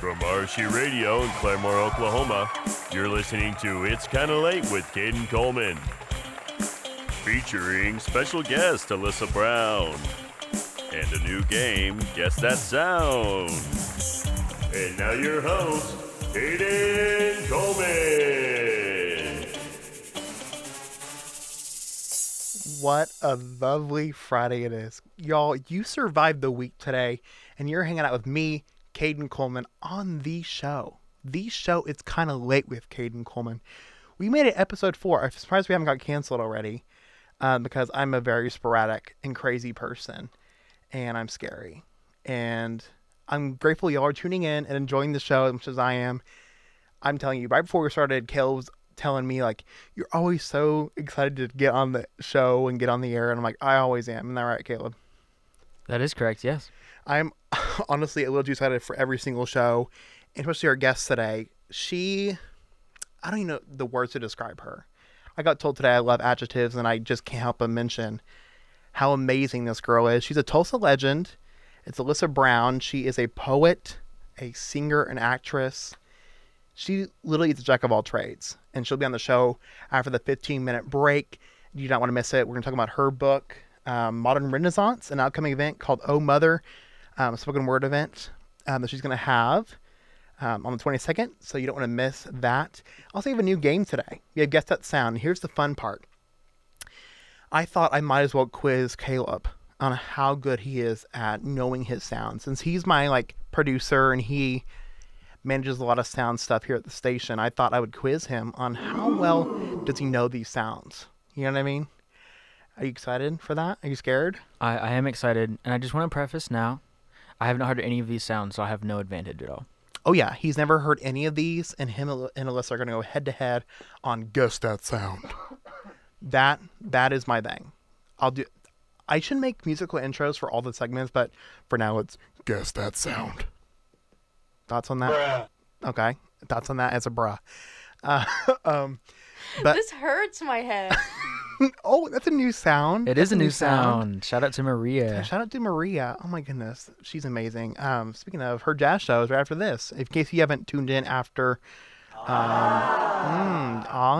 From RSU Radio in Claremore, Oklahoma, you're listening to It's Kinda Late with Caden Coleman, featuring special guest Alyssa Brown, and a new game, Guess That Sound. And now your host, Caden Coleman. What a lovely Friday it is. Y'all, you survived the week today, and you're hanging out with me, Caden Coleman, on the show. The show, It's Kinda Late with Caden Coleman. We made it episode 4. I'm surprised we haven't got canceled already, because I'm a very sporadic and crazy person, and I'm scary. And I'm grateful y'all are tuning in and enjoying the show as much as I am. I'm telling you, right before we started, Caleb was telling me, like, you're always so excited to get on the show and get on the air. And I'm like, I always am. Isn't that right, Caleb? That is correct, yes. I'm honestly a little too excited for every single show, especially our guest today. I don't even know the words to describe her. I got told today I love adjectives, and I just can't help but mention how amazing this girl is. She's a Tulsa legend. It's Alyssa Brown. She is a poet, a singer, an actress. She literally is a jack of all trades, and she'll be on the show after the 15-minute break. You don't want to miss it. We're going to talk about her book, Modern Renaissance, an upcoming event called Oh Mother, a spoken word event that she's going to have on the 22nd, so you don't want to miss that. Also, we have a new game today. We have Guess That Sound. Here's the fun part. I thought I might as well quiz Caleb on how good he is at knowing his sound, since he's my, like, producer and he manages a lot of sound stuff here at the station. I thought I would quiz him on how well does he know these sounds. You know what I mean? Are you excited for that? Are you scared? I am excited, and I just want to preface now, I haven't heard any of these sounds, so I have no advantage at all. Oh, yeah. He's never heard any of these, and him and Alyssa are going to go head-to-head on Guess That Sound. That is my thing. I should make musical intros for all the segments, but for now, it's Guess That Sound. Thoughts on that? Bruh. Okay. Thoughts on that as a bruh. But this hurts my head. Oh, that's a new sound. It is a new sound. Shout out to Maria. Shout out to Maria. Oh, my goodness. She's amazing. Speaking of, her jazz show is right after this. In case you haven't tuned in after...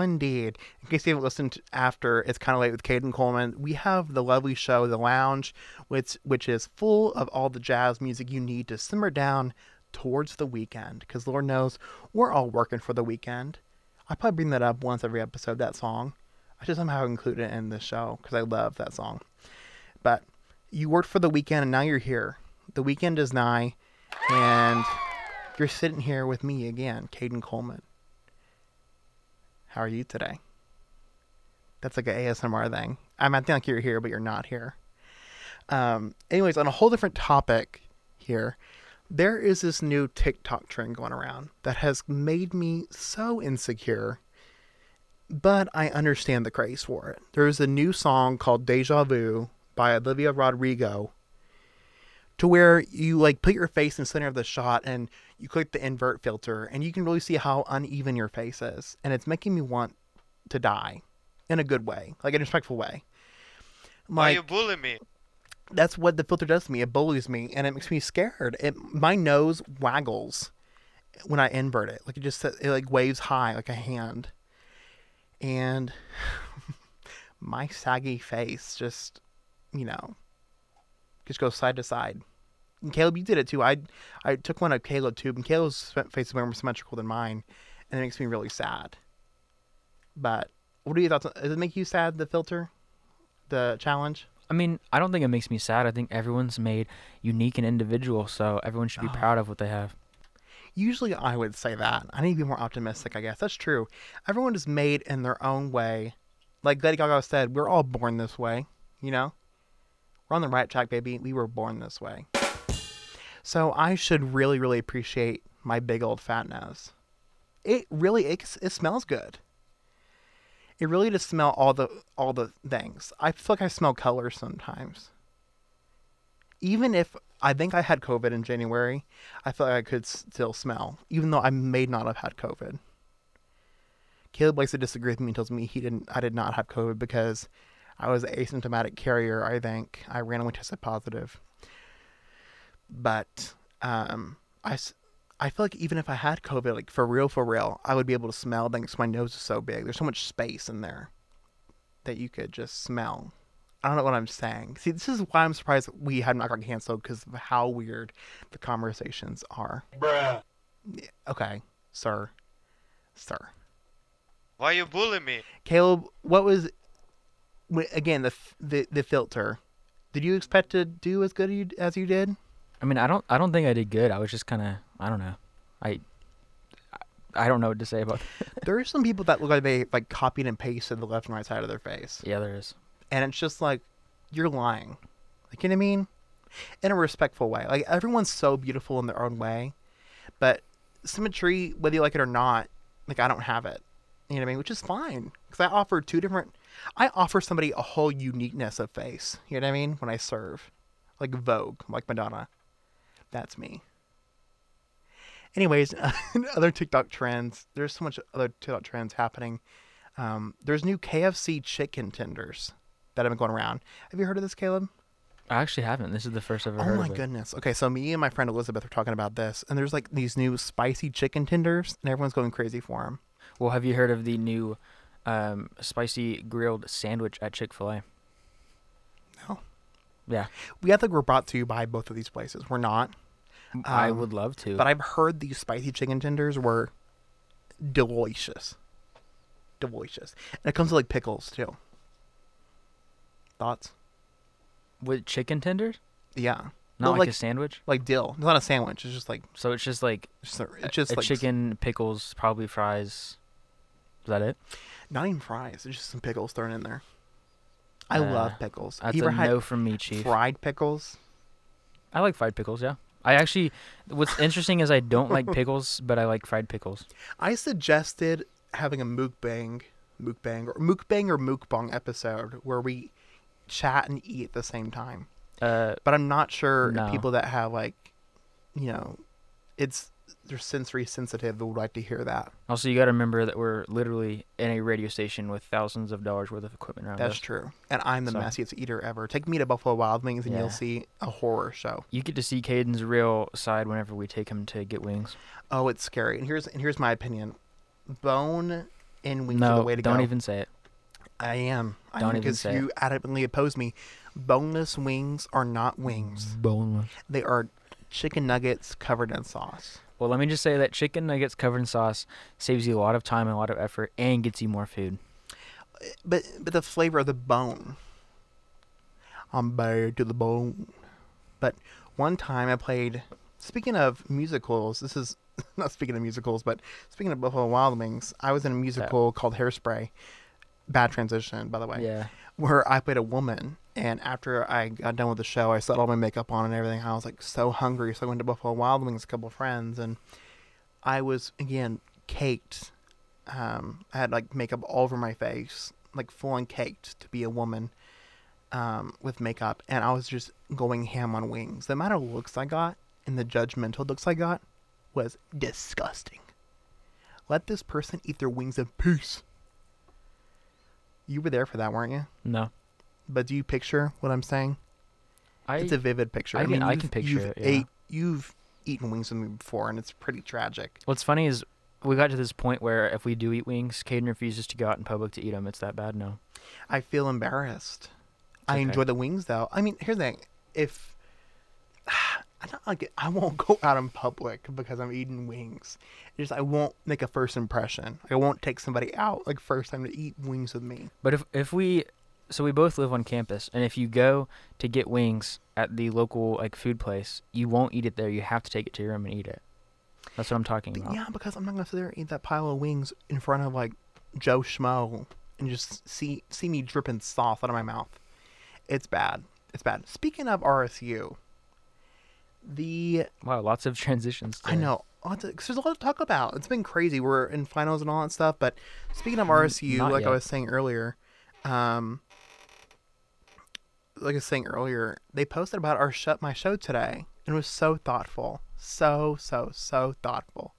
indeed. In case you haven't listened to after It's Kinda Late with Caden Coleman, we have the lovely show, The Lounge, which is full of all the jazz music you need to simmer down towards the weekend. Because Lord knows, we're all working for the weekend. I probably bring that up once every episode, that song. I should somehow include it in this show because I love that song. But you worked for the weekend and now you're here. The weekend is nigh and you're sitting here with me again, Caden Coleman. How are you today? That's like an ASMR thing. I mean, I think you're here, but you're not here. Anyways, on a whole different topic here, there is this new TikTok trend going around that has made me so insecure. But I understand the craze for it. There's a new song called Deja Vu by Olivia Rodrigo to where you like put your face in the center of the shot and you click the invert filter and you can really see how uneven your face is. And it's making me want to die in a good way, like in a respectful way. Like, are you bullying me? That's what the filter does to me. It bullies me and it makes me scared. My nose waggles when I invert it. Like it like waves high like a hand. And my saggy face just goes side to side. And Caleb, you did it too. I took one of Caleb too, and Caleb's face is way more symmetrical than mine, and it makes me really sad. But what are your thoughts on, does it make you sad, the filter, the challenge? I mean, I don't think it makes me sad. I think everyone's made unique and individual, so everyone should be proud of what they have. Usually I would say that. I need to be more optimistic, I guess. That's true. Everyone is made in their own way. Like Lady Gaga said, we're all born this way, you know? We're on the right track, baby. We were born this way. So I should really, really appreciate my big old fat nose. It smells good. It really does smell all the things. I feel like I smell color sometimes. Even if I think I had COVID in January, I feel like I could still smell, even though I may not have had COVID. Caleb likes to disagree with me and tells me I did not have COVID because I was an asymptomatic carrier, I think. I randomly tested positive. But I feel like even if I had COVID, like for real, I would be able to smell things. My nose is so big. There's so much space in there that you could just smell. I don't know what I'm saying. See, this is why I'm surprised that we have not gotten canceled, because of how weird the conversations are. Bruh. Okay, sir. Sir. Why are you bullying me? Caleb, what was... Again, the filter. Did you expect to do as good as you did? I mean, I don't think I did good. I was just kind of... I don't know. I don't know what to say about that. There are some people that look like they like copied and pasted the left and right side of their face. Yeah, there is. And it's just like, you're lying. Like, you know what I mean? In a respectful way. Like, everyone's so beautiful in their own way. But symmetry, whether you like it or not, like, I don't have it. You know what I mean? Which is fine. Because I offer somebody a whole uniqueness of face. You know what I mean? When I serve. Like Vogue. Like Madonna. That's me. Anyways, other TikTok trends. There's so much other TikTok trends happening. There's new KFC chicken tenders that have been going around. Have you heard of this, Caleb? I actually haven't. This is the first I've ever heard of it. Oh, my goodness. Okay, so me and my friend Elizabeth are talking about this, and there's, like, these new spicy chicken tenders, and everyone's going crazy for them. Well, have you heard of the new spicy grilled sandwich at Chick-fil-A? No. Yeah. I think we're brought to you by both of these places. We're not. I would love to. But I've heard these spicy chicken tenders were delicious. Delicious. And it comes with, like, pickles, too. Thoughts? With chicken tenders? Yeah. Not like a sandwich? Like dill. It's not a sandwich. It's just like... So it's just like... It's just chicken, pickles, probably fries. Is that it? Not even fries. It's just some pickles thrown in there. I love pickles. That's a no from me, Chief. Fried pickles? I like fried pickles, yeah. I actually... What's interesting is I don't like pickles, but I like fried pickles. I suggested having a mukbang episode where we chat and eat at the same time. But I'm not sure if people that have, like, you know, they're sensory sensitive would like to hear that. Also, you got to remember that we're literally in a radio station with thousands of dollars worth of equipment around us. That's true. And I'm the messiest eater ever. Take me to Buffalo Wild Wings and you'll see a horror show. You get to see Caden's real side whenever we take him to get wings. Oh, it's scary. And here's my opinion. Bone and wings are the way to go. No, don't even say it. I am. Don't even say it. Because you adamantly oppose me. Boneless wings are not wings. Boneless. They are chicken nuggets covered in sauce. Well, let me just say that chicken nuggets covered in sauce saves you a lot of time and a lot of effort and gets you more food. But the flavor of the bone. I'm buried to the bone. But one time I played... Speaking of musicals, this is... Not speaking of musicals, but speaking of Buffalo Wild Wings, I was in a musical called Hairspray. Bad transition, by the way. Yeah. Where I played a woman, and after I got done with the show, I set all my makeup on and everything. I was, like, so hungry, so I went to Buffalo Wild Wings with a couple of friends, and I was, again, caked. I had, like, makeup all over my face, like, full-on caked to be a woman with makeup, and I was just going ham on wings. The amount of looks I got and the judgmental looks I got was disgusting. Let this person eat their wings in peace. You were there for that, weren't you? No. But do you picture what I'm saying? It's a vivid picture. I mean, I can picture it. Yeah. You've eaten wings with me before, and it's pretty tragic. What's funny is we got to this point where if we do eat wings, Caden refuses to go out in public to eat them. It's that bad now. I feel embarrassed. Okay. I enjoy the wings, though. I mean, here's the thing. If I won't go out in public because I'm eating wings. I won't make a first impression. I won't take somebody out like first time to eat wings with me. But so we both live on campus, and if you go to get wings at the local like food place, you won't eat it there. You have to take it to your room and eat it. That's what I'm talking about. Yeah, because I'm not gonna sit there and eat that pile of wings in front of like Joe Schmo and just see me dripping sauce out of my mouth. It's bad. It's bad. Speaking of RSU, wow, lots of transitions. I know. There's a lot to talk about. It's been crazy. We're in finals and all that stuff. But speaking of RSU, I was saying earlier, they posted about my show today, and it was so thoughtful, so thoughtful.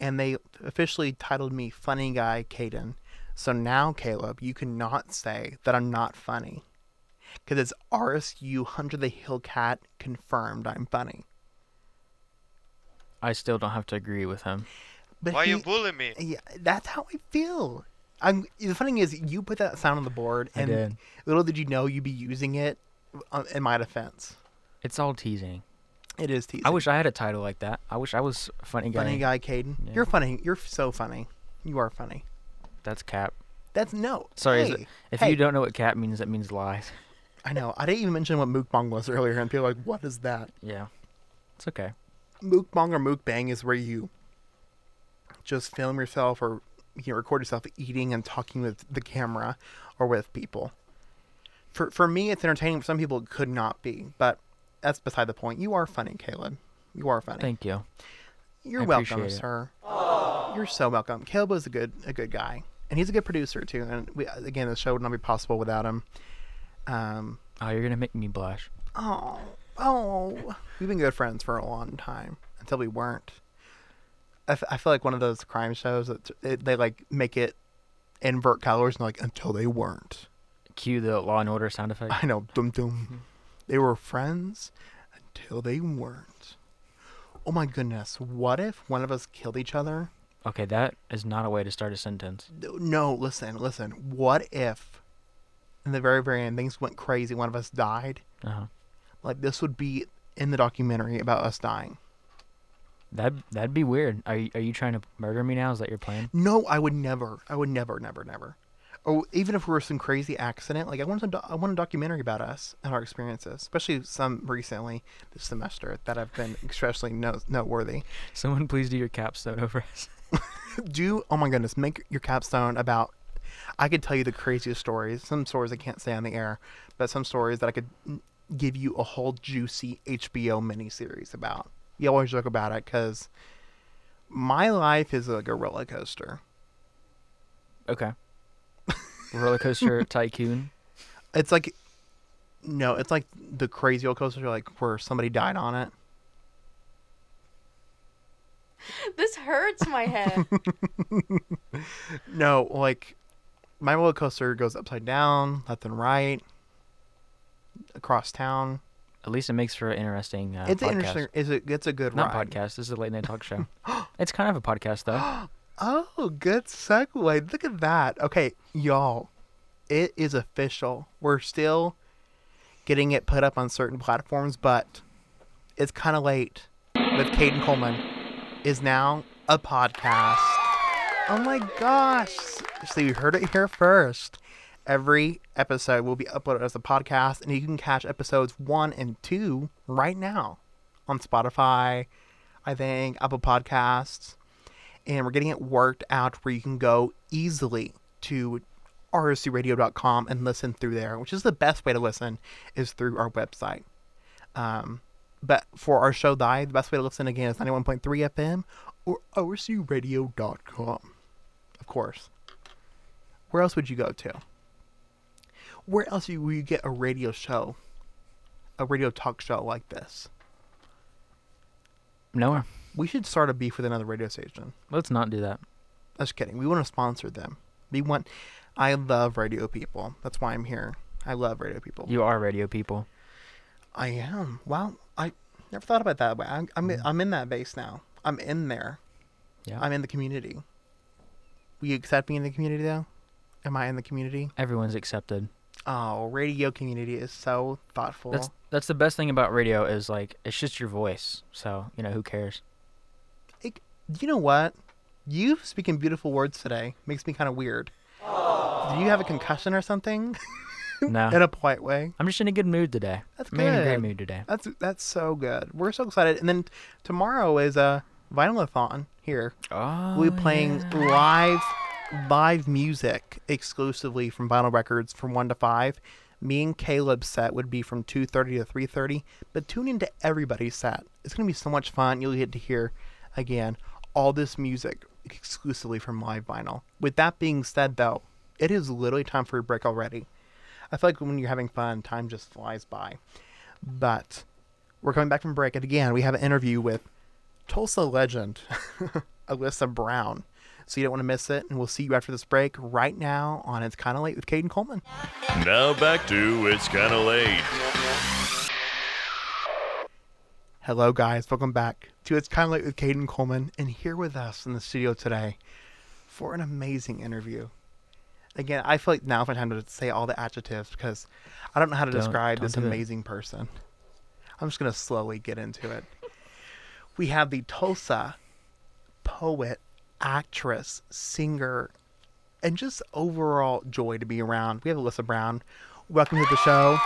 And they officially titled me Funny Guy Caden. So now, Caleb, you cannot say that I'm not funny, because it's RSU Hunter the Hill Cat confirmed I'm funny. I still don't have to agree with him. But why are you bullying me? Yeah, that's how I feel. The funny thing is, you put that sound on the board, and I did. Little did you know you'd be using it in my defense. It's all teasing. It is teasing. I wish I had a title like that. I wish I was funny guy. Funny guy, Caden. Yeah. You're funny. You're so funny. You are funny. That's cap. That's no. Sorry, hey, if you don't know what cap means, that means lies. I know. I didn't even mention what mukbang was earlier, and people are like, "What is that?" Yeah, it's okay. Mukbang or mukbang is where you just film yourself or record yourself eating and talking with the camera or with people. For me, it's entertaining. For some people, it could not be, but that's beside the point. You are funny, Caleb. You are funny. Thank you. You're welcome, sir. Aww. You're so welcome. Caleb was a good guy, and he's a good producer too. And again, the show would not be possible without him. You're gonna make me blush. Oh, we've been good friends for a long time until we weren't. I feel like one of those crime shows that they like make it invert colors and like until they weren't. Cue the Law and Order sound effect. I know, dum dum. They were friends until they weren't. Oh my goodness! What if one of us killed each other? Okay, that is not a way to start a sentence. No, listen. What if, in the very, very end, things went crazy? One of us died. Uh-huh. Like this would be in the documentary about us dying. That'd be weird. Are you trying to murder me now? Is that your plan? No, I would never. I would never. Or even if we were some crazy accident, like I want a documentary about us and our experiences, especially some recently this semester that have been especially noteworthy. Someone please do your capstone over us. Oh my goodness, make your capstone about. I could tell you the craziest stories. Some stories I can't say on the air, but some stories that I could give you a whole juicy HBO miniseries about. You always joke about it because my life is like a roller coaster. Okay. Roller coaster tycoon? It's like, no, it's like the crazy roller coaster like where somebody died on it. This hurts my head. No, like my roller coaster goes upside down, left and right, across town. At least it makes for an interesting podcast. It's a good ride. Not podcast. This is a late night talk show. It's kind of a podcast, though. Oh, good segue. Look at that. Okay, y'all. It is official. We're still getting it put up on certain platforms, but It's Kinda Late with Caden Coleman is now a podcast. Oh, my gosh. So you heard it here first. Every episode will be uploaded as a podcast, and you can catch episodes 1 and 2 right now on Spotify, I think, Apple Podcasts. And we're getting it worked out where you can go easily to rscradio.com and listen through there, which is the best way to listen is through our website. But for our show, the best way to listen, again, is 91.3 FM or rscradio.com, of course. Where else would you go to? Where else will you get a radio talk show like this? Nowhere. We should start a beef with another radio station. Let's not do that. Just kidding. We want to sponsor them. I love radio people. That's why I'm here. I love radio people. You are radio people. I am. Wow. I never thought about it that way. I'm in that base now. I'm in there. Yeah. I'm in the community. Will you accept me in the community, though? Am I in the community? Everyone's accepted. Oh, radio community is so thoughtful. That's the best thing about radio is, like, it's just your voice. So, who cares? You know what? You speaking beautiful words today makes me kind of weird. Aww. Do you have a concussion or something? No. In a polite way. I'm just in a good mood today. That's good. I'm in a great mood today. That's so good. We're so excited. And then tomorrow is a vinyl-a-thon here. Oh, we'll be playing live music exclusively from vinyl records from 1 to 5. Me and Caleb's set would be from 2:30 to 3:30. But tune into everybody's set. It's gonna be so much fun. You'll get to hear again all this music exclusively from live vinyl. With that being said, though, it is literally time for a break already. I feel like when you're having fun, time just flies by. But we're coming back from break, and again, we have an interview with Tulsa legend Alyssa Brown. So you don't want to miss it, and we'll see you after this break right now on It's Kinda Late with Caden Coleman. Now back to It's Kinda Late. Hello guys, welcome back to It's Kinda Late with Caden Coleman, and here with us in the studio today for an amazing interview. Again, I feel like now if I had time to say all the adjectives because I don't know how to describe this amazing person. I'm just going to slowly get into it. We have the Tulsa poet, actress, singer, and just overall joy to be around. We have Alyssa Brown. Welcome to the show.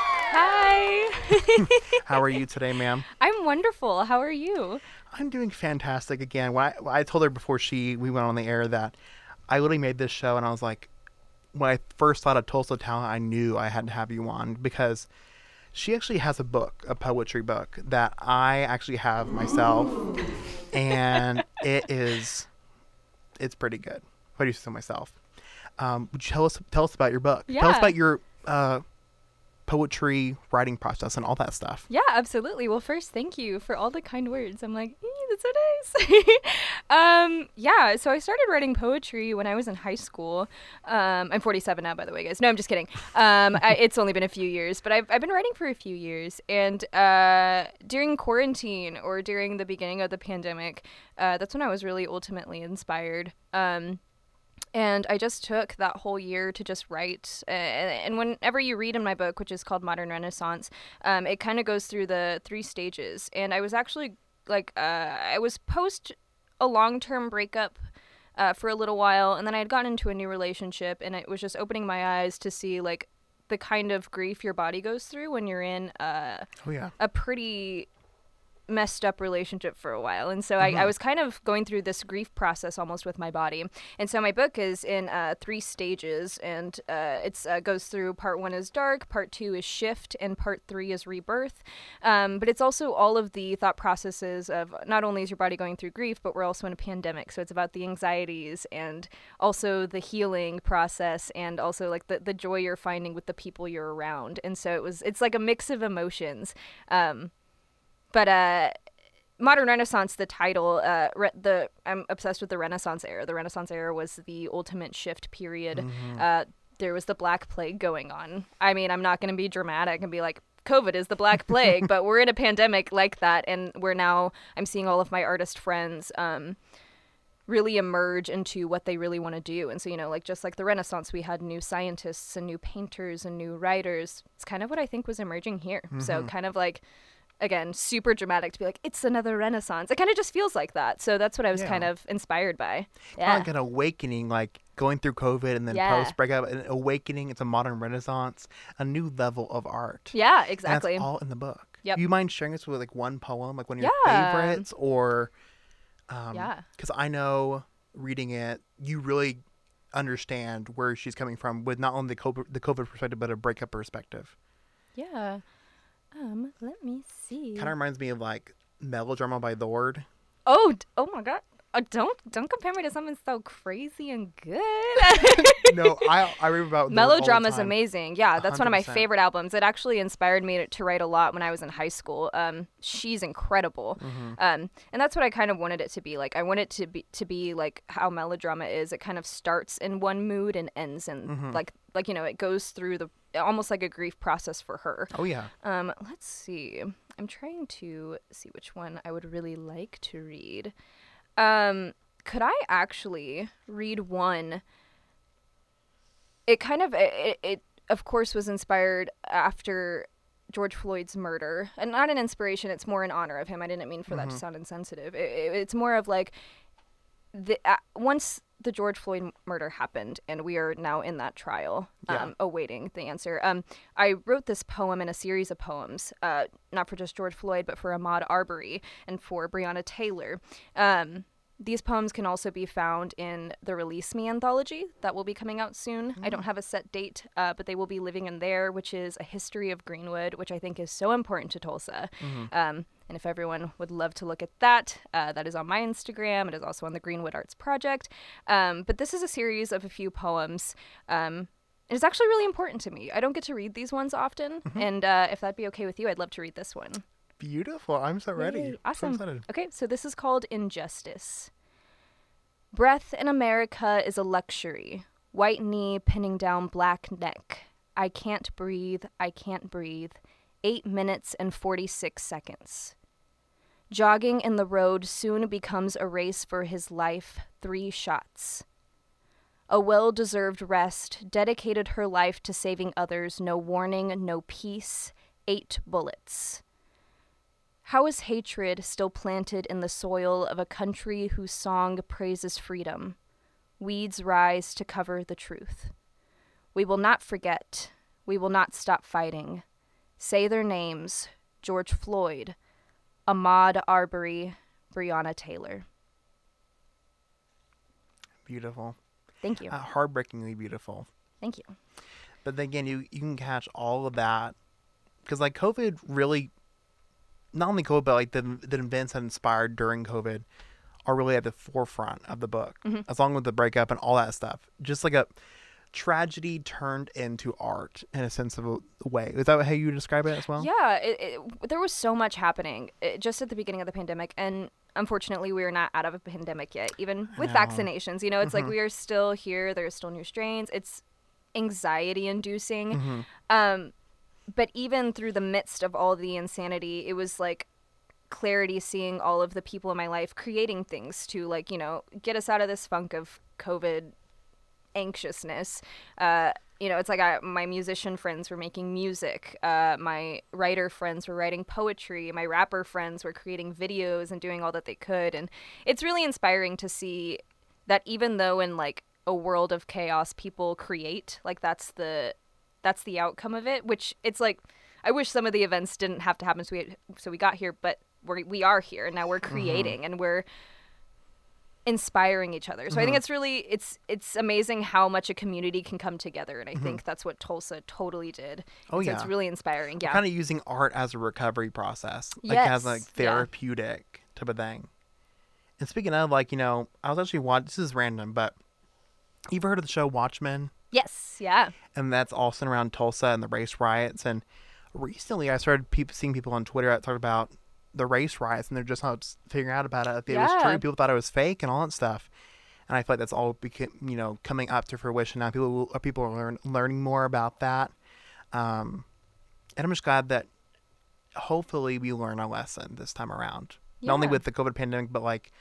How are you today, ma'am? I'm wonderful. How are you? I'm doing fantastic. Again, when I told her before we went on the air that I literally made this show, and I was like, when I first thought of Tulsa talent, I knew I had to have you on because she actually has a book, a poetry book that I actually have myself, and it's pretty good. What do you say myself? Would you tell us about your book? Yeah. Tell us about your poetry writing process and all that stuff. Yeah, absolutely. Well, first, thank you for all the kind words. I'm like, that's so nice. Yeah, so I started writing poetry when I was in high school. I'm 47 now, by the way, guys. No, I'm just kidding. It's only been a few years, but I've been writing for a few years. And during quarantine or during the beginning of the pandemic, that's when I was really ultimately inspired. And I just took that whole year to just write. And whenever you read in my book, which is called Modern Renaissance, it kind of goes through the three stages. And I was actually like, I was post a long-term breakup for a little while. And then I had gotten into a new relationship, and it was just opening my eyes to see like the kind of grief your body goes through when you're in a pretty messed up relationship for a while. And so I was kind of going through this grief process almost with my body. And so my book is in three stages, and it goes through part one is dark, part two is shift, and part three is rebirth. But it's also all of the thought processes of not only is your body going through grief, but we're also in a pandemic. So it's about the anxieties and also the healing process and also like the joy you're finding with the people you're around. And so it's like a mix of emotions. But Modern Renaissance, the title, I'm obsessed with the Renaissance era. The Renaissance era was the ultimate shift period. Mm-hmm. There was the Black Plague going on. I mean, I'm not going to be dramatic and be like, COVID is the Black Plague, but we're in a pandemic like that. And I'm seeing all of my artist friends really emerge into what they really want to do. And so, like just like the Renaissance, we had new scientists and new painters and new writers. It's kind of what I think was emerging here. Mm-hmm. So kind of like, again, super dramatic to be like, it's another Renaissance. It kind of just feels like that. So that's what I was kind of inspired by. Yeah. Like an awakening, like going through COVID and then post-breakup, an awakening. It's a modern Renaissance, a new level of art. Yeah, exactly. And that's all in the book. Yep. You mind sharing this with like one poem, like one of your favorites? Or, because I know reading it, you really understand where she's coming from with not only the COVID perspective, but a breakup perspective. Yeah. Let me see. Kind of reminds me of like Melodrama by Lord. Oh my God! Don't compare me to something so crazy and good. No, I read about Melodrama is amazing. Yeah, that's 100%. One of my favorite albums. It actually inspired me to write a lot when I was in high school. She's incredible. Mm-hmm. And that's what I kind of wanted it to be like. I want it to be like how Melodrama is. It kind of starts in one mood and ends in like it goes through the. Almost like a grief process for her. Oh, yeah. Let's see. I'm trying to see which one I would really like to read. Could I actually read one? It kind of, it of course, was inspired after George Floyd's murder. And not an inspiration. It's more in honor of him. I didn't mean for that to sound insensitive. It's more of like, once the George Floyd murder happened, and we are now in that trial, awaiting the answer. I wrote this poem in a series of poems, not for just George Floyd, but for Ahmaud Arbery and for Breonna Taylor. These poems can also be found in the Release Me anthology that will be coming out soon. I don't have a set date, but they will be living in there, which is a history of Greenwood, which I think is so important to Tulsa. And if everyone would love to look at that, that is on my Instagram. It is also on the Greenwood Arts Project. But this is a series of a few poems. It's actually really important to me. I don't get to read these ones often. And if that'd be okay with you, I'd love to read this one. Beautiful. I'm so ready. Yay. Awesome. So okay, so this is called Injustice. Breath in America is a luxury. White knee pinning down black neck. I can't breathe. I can't breathe. 8 minutes and 46 seconds. Jogging in the road soon becomes a race for his life, 3 shots. A well-deserved rest, dedicated her life to saving others, no warning, no peace, 8 bullets. How is hatred still planted in the soil of a country whose song praises freedom? Weeds rise to cover the truth. We will not forget. We will not stop fighting. Say their names, George Floyd, Ahmaud Arbery, Breonna Taylor. Beautiful. Thank you. Heartbreakingly beautiful. Thank you. But then again, you can catch all of that because, like, COVID really, not only COVID, but like the events that inspired during COVID are really at the forefront of the book, mm-hmm. along with the breakup and all that stuff. Just like a tragedy turned into art in a sense of a way. Is that how you describe it as well? Yeah, there was so much happening just at the beginning of the pandemic, and unfortunately, we are not out of a pandemic yet, even with vaccinations. You know, it's mm-hmm. like we are still here. There are still new strains. It's anxiety-inducing. Mm-hmm. But even through the midst of all the insanity, it was like clarity seeing all of the people in my life creating things to, like, you know, get us out of this funk of COVID anxiousness. You know, it's like my musician friends were making music. My writer friends were writing poetry. My rapper friends were creating videos and doing all that they could. And it's really inspiring to see that even though in, like, a world of chaos, people create. Like, that's the outcome of it, which it's like I wish some of the events didn't have to happen so we got here, but we are here, and now we're creating mm-hmm. and we're inspiring each other. So mm-hmm. I think it's really it's amazing how much a community can come together, and I mm-hmm. think that's what Tulsa totally did. Oh, and yeah. So it's really inspiring. Yeah. Kind of using art as a recovery process. Like yes. as like therapeutic yeah. type of thing. And speaking of, like, you know, I was actually watching, this is random, but you ever heard of the show Watchmen? Yes, yeah. And that's also around Tulsa and the race riots. And recently I started seeing people on Twitter that talk about the race riots, and they're just not figuring out about it. If it yeah. was true, people thought it was fake and all that stuff. And I feel like that's all, you know, coming up to fruition now. People are learning more about that. And I'm just glad that hopefully we learn a lesson this time around. Yeah. Not only with the COVID pandemic, but, like,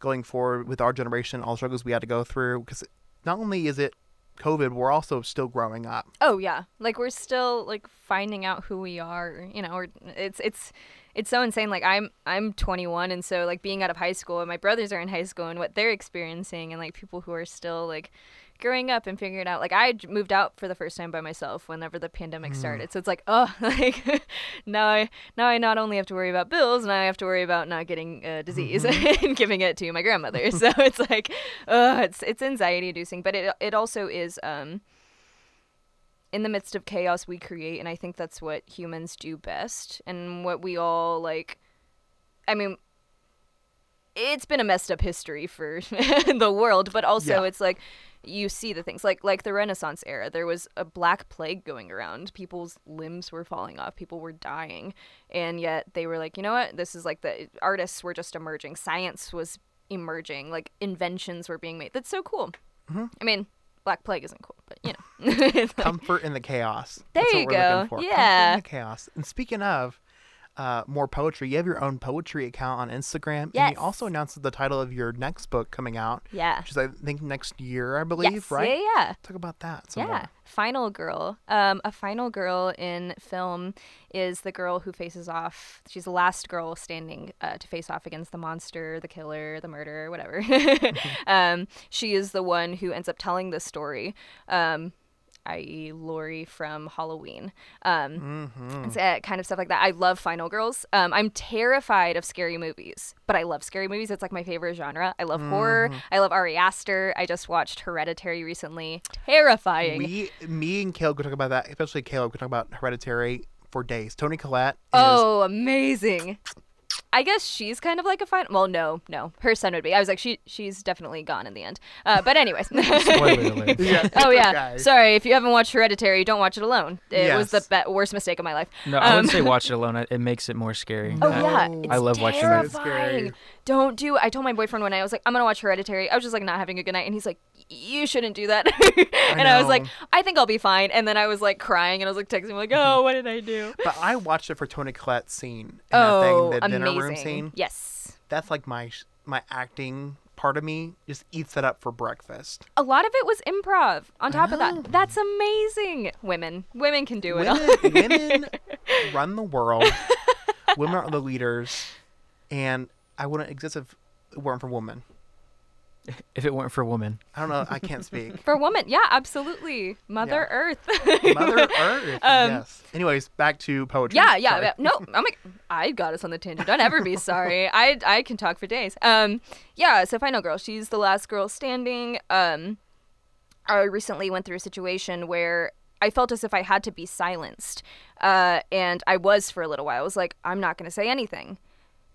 going forward with our generation, all the struggles we had to go through. Because not only is it COVID, we're also still growing up. Oh yeah, like we're still, like, finding out who we are, you know, or it's so insane. Like I'm 21, and so, like, being out of high school, and my brothers are in high school, and what they're experiencing, and, like, people who are still, like, growing up and figuring it out. Like, I moved out for the first time by myself whenever the pandemic started, so it's like, oh, like now I not only have to worry about bills, and I have to worry about not getting a disease mm-hmm. and giving it to my grandmother. So it's like, oh, it's anxiety inducing, but it also is in the midst of chaos we create, and I think that's what humans do best, and what we all, like, I mean, it's been a messed up history for the world, but also yeah. it's like you see the things like the Renaissance era. There was a black plague going around. People's limbs were falling off. People were dying. And yet they were like, you know what? This is like the artists were just emerging. Science was emerging. Like, inventions were being made. That's so cool. Mm-hmm. I mean, black plague isn't cool, but, you know. Like, comfort in the chaos. There that's you what we're go. Looking for. Yeah. Comfort in the chaos. And speaking of more poetry, you have your own poetry account on Instagram. Yes. And you also announced the title of your next book coming out. Yeah. Which is, I think, next year, I believe, yes. right? Yeah, yeah. Talk about that some yeah. more. Final girl. A final girl in film is the girl who faces off. She's the last girl standing to face off against the monster, the killer, the murderer, whatever. mm-hmm. She is the one who ends up telling this story. I.e. Lori from Halloween. Mm-hmm. It's kind of stuff like that. I love final girls. I'm terrified of scary movies, but I love scary movies. It's like my favorite genre. I love mm-hmm. horror. I love Ari Aster. I just watched Hereditary recently. Terrifying. Me and Caleb could talk about that, especially Caleb could talk about Hereditary for days. Toni Collette is... Oh, amazing. I guess she's kind of like a final... Well, no. Her son would be. I was like, she's definitely gone in the end. But anyways. Spoiler alert. Yeah. Oh, yeah. Okay. Sorry. If you haven't watched Hereditary, don't watch it alone. It was the worst mistake of my life. No, I wouldn't say watch it alone. It makes it more scary. Oh, yeah. It's I love terrifying. Watching it. It's scary. I told my boyfriend one night, I was like, I'm going to watch Hereditary. I was just, like, not having a good night. And he's like, you shouldn't do that. And I was like, I think I'll be fine. And then I was like crying and I was like texting him like, oh, what did I do? But I watched it for Toni Collette's scene. Oh, that thing, the dinner room scene. Yes. That's like my acting part of me just eats that up for breakfast. A lot of it was improv on top of that. That's amazing. Women can do it. Women run the world. Women are the leaders. And I wouldn't exist if it weren't for women. If it weren't for women. I don't know. I can't speak. For women. Yeah, absolutely. Mother Earth. Mother Earth. Yes. Anyways, back to poetry. Yeah. No, I'm like, I got us on the tangent. Don't ever be sorry. I can talk for days. Yeah, so Final Girl. She's the last girl standing. I recently went through a situation where I felt as if I had to be silenced. And I was for a little while. I was like, I'm not going to say anything.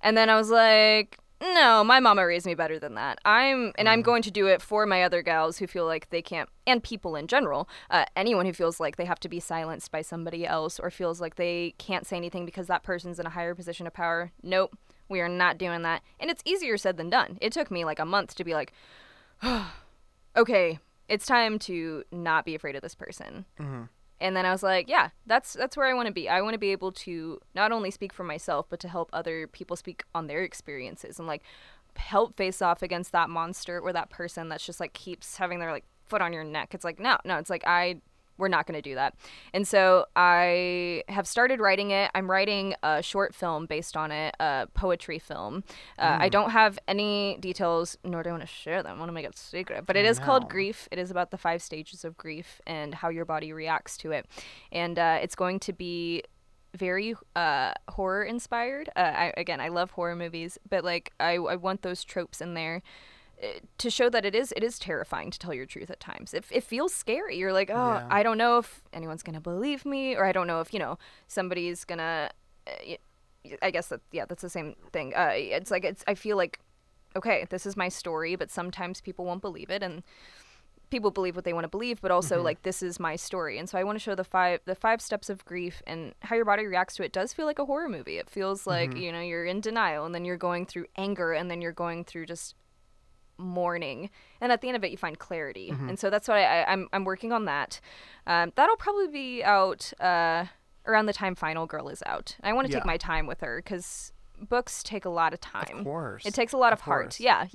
And then I was like, no, my mama raised me better than that. I'm going to do it for my other gals who feel like they can't, and people in general, anyone who feels like they have to be silenced by somebody else or feels like they can't say anything because that person's in a higher position of power. Nope, we are not doing that. And it's easier said than done. It took me like a month to be like, oh, okay, it's time to not be afraid of this person. Mm-hmm. And then I was like, yeah, that's where I want to be. I want to be able to not only speak for myself, but to help other people speak on their experiences and, like, help face off against that monster or that person that's just, like, keeps having their, like, foot on your neck. It's like, no, it's like, we're not going to do that. And so I have started writing it. I'm writing a short film based on it, a poetry film. I don't have any details, nor do I want to share them. I want to make it secret. But it is called Grief. It is about the 5 stages of grief and how your body reacts to it. And it's going to be very horror inspired. I love horror movies, but like I want those tropes in there to show that it is terrifying to tell your truth at times. It feels scary. You're like, I don't know if anyone's going to believe me, or I don't know if, somebody's going to, I guess that, that's the same thing. It's like, I feel like, okay, this is my story, but sometimes people won't believe it, and people believe what they want to believe, but also like, this is my story. And so I want to show the five steps of grief and how your body reacts to it. It does feel like a horror movie. It feels like, you're in denial, and then you're going through anger, and then you're going through just mourning, and at the end of it you find clarity. And so that's what I'm working on. That that'll probably be out around the time Final Girl is out. And I want to take my time with her, because books take a lot of time. Of course, it takes a lot of heart. Yeah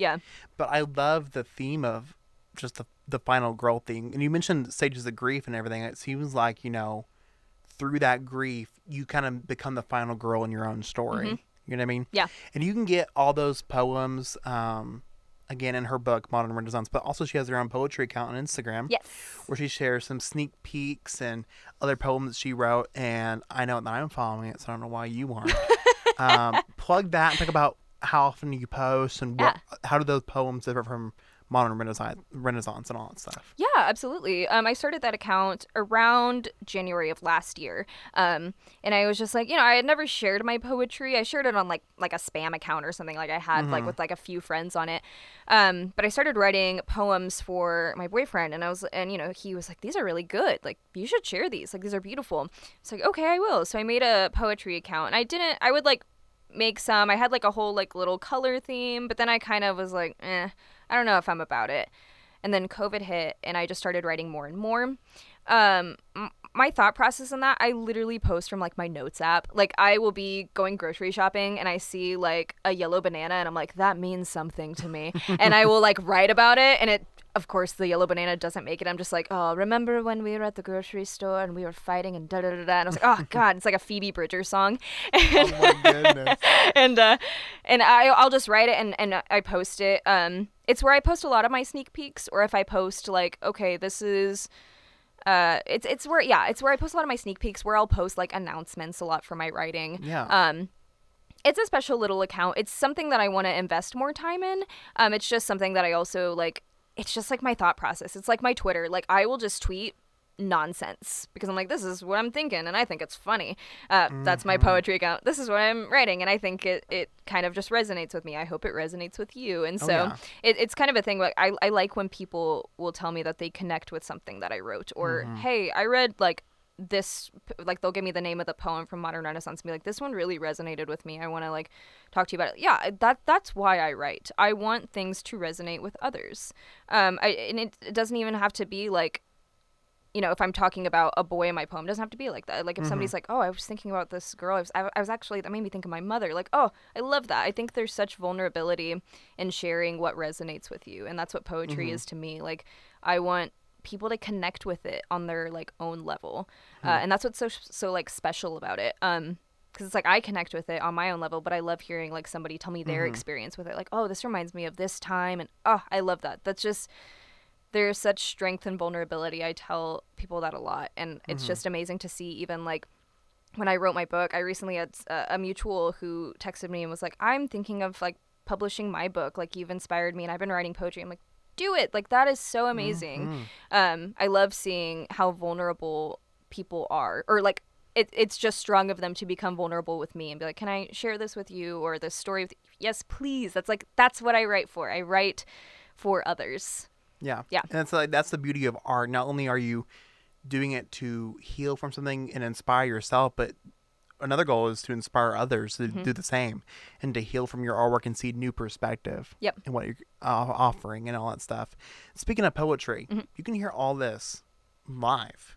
But I love the theme of just the Final Girl thing. And you mentioned stages of grief and everything. It seems like through that grief you kind of become the final girl in your own story. You know what I mean? Yeah. And you can get all those poems again, in her book, Modern Renaissance, but also she has her own poetry account on Instagram. Yes. Where she shares some sneak peeks and other poems that she wrote. And I know that I'm following it, so I don't know why you aren't. Plug that and talk about how often you post and how do those poems differ from Modern Renaissance and all that stuff. Yeah, absolutely. I started that account around January of last year. And I was just like, I had never shared my poetry. I shared it on like a spam account or something, like I had like with like a few friends on it. But I started writing poems for my boyfriend, and he was like, these are really good. Like, you should share these. Like, these are beautiful. It's like, okay, I will. So I made a poetry account, and I would like make some. I had like a whole like little color theme, but then I kind of was like, I don't know if I'm about it. And then COVID hit, and I just started writing more and more. My thought process in that, I literally post from like my notes app. Like, I will be going grocery shopping and I see like a yellow banana, and I'm like, that means something to me. And I will like write about it, and of course, the yellow banana doesn't make it. I'm just like, oh, remember when we were at the grocery store and we were fighting and da-da-da-da. And I was like, oh, God, it's like a Phoebe Bridgers song. And, oh, my goodness. And I'll just write it and I post it. It's where I post a lot of my sneak peeks, or if I post like, okay, this is... it's where I post a lot of my sneak peeks, where I'll post like announcements a lot for my writing. Yeah. It's a special little account. It's something that I want to invest more time in. It's just something that I also like... It's just like my thought process. It's like my Twitter. Like, I will just tweet nonsense because I'm like, this is what I'm thinking, and I think it's funny. That's my poetry account. This is what I'm writing, and I think it kind of just resonates with me. I hope it resonates with you. And so it's kind of a thing. Like, I like when people will tell me that they connect with something that I wrote, or hey, I read like this, like, they'll give me the name of the poem from Modern Renaissance and be like, this one really resonated with me. I want to, like, talk to you about it. Yeah, that's why I write. I want things to resonate with others. It doesn't even have to be, like, you know, if I'm talking about a boy in my poem, it doesn't have to be like that. Like, if somebody's like, oh, I was thinking about this girl. I was actually, that made me think of my mother. Like, oh, I love that. I think there's such vulnerability in sharing what resonates with you. And that's what poetry is to me. Like, I want people to connect with it on their, like, own level. And that's what's so like, special about it. Because it's like, I connect with it on my own level, but I love hearing, like, somebody tell me their experience with it. Like, oh, this reminds me of this time. And, oh, I love that. That's just... There's such strength and vulnerability. I tell people that a lot. And it's just amazing to see, even, like, when I wrote my book, I recently had a mutual who texted me and was like, I'm thinking of, like, publishing my book. Like, you've inspired me and I've been writing poetry. I'm like, do it. Like, that is so amazing. I love seeing how vulnerable people are, or, like, it's just strong of them to become vulnerable with me and be like, can I share this with you, or this story with you? Yes, please. That's, like, that's what I write for. I write for others. Yeah. Yeah. And it's like, that's the beauty of art. Not only are you doing it to heal from something and inspire yourself, but another goal is to inspire others to do the same and to heal from your artwork and see new perspective. Yep. And what you're offering and all that stuff. Speaking of poetry, you can hear all this live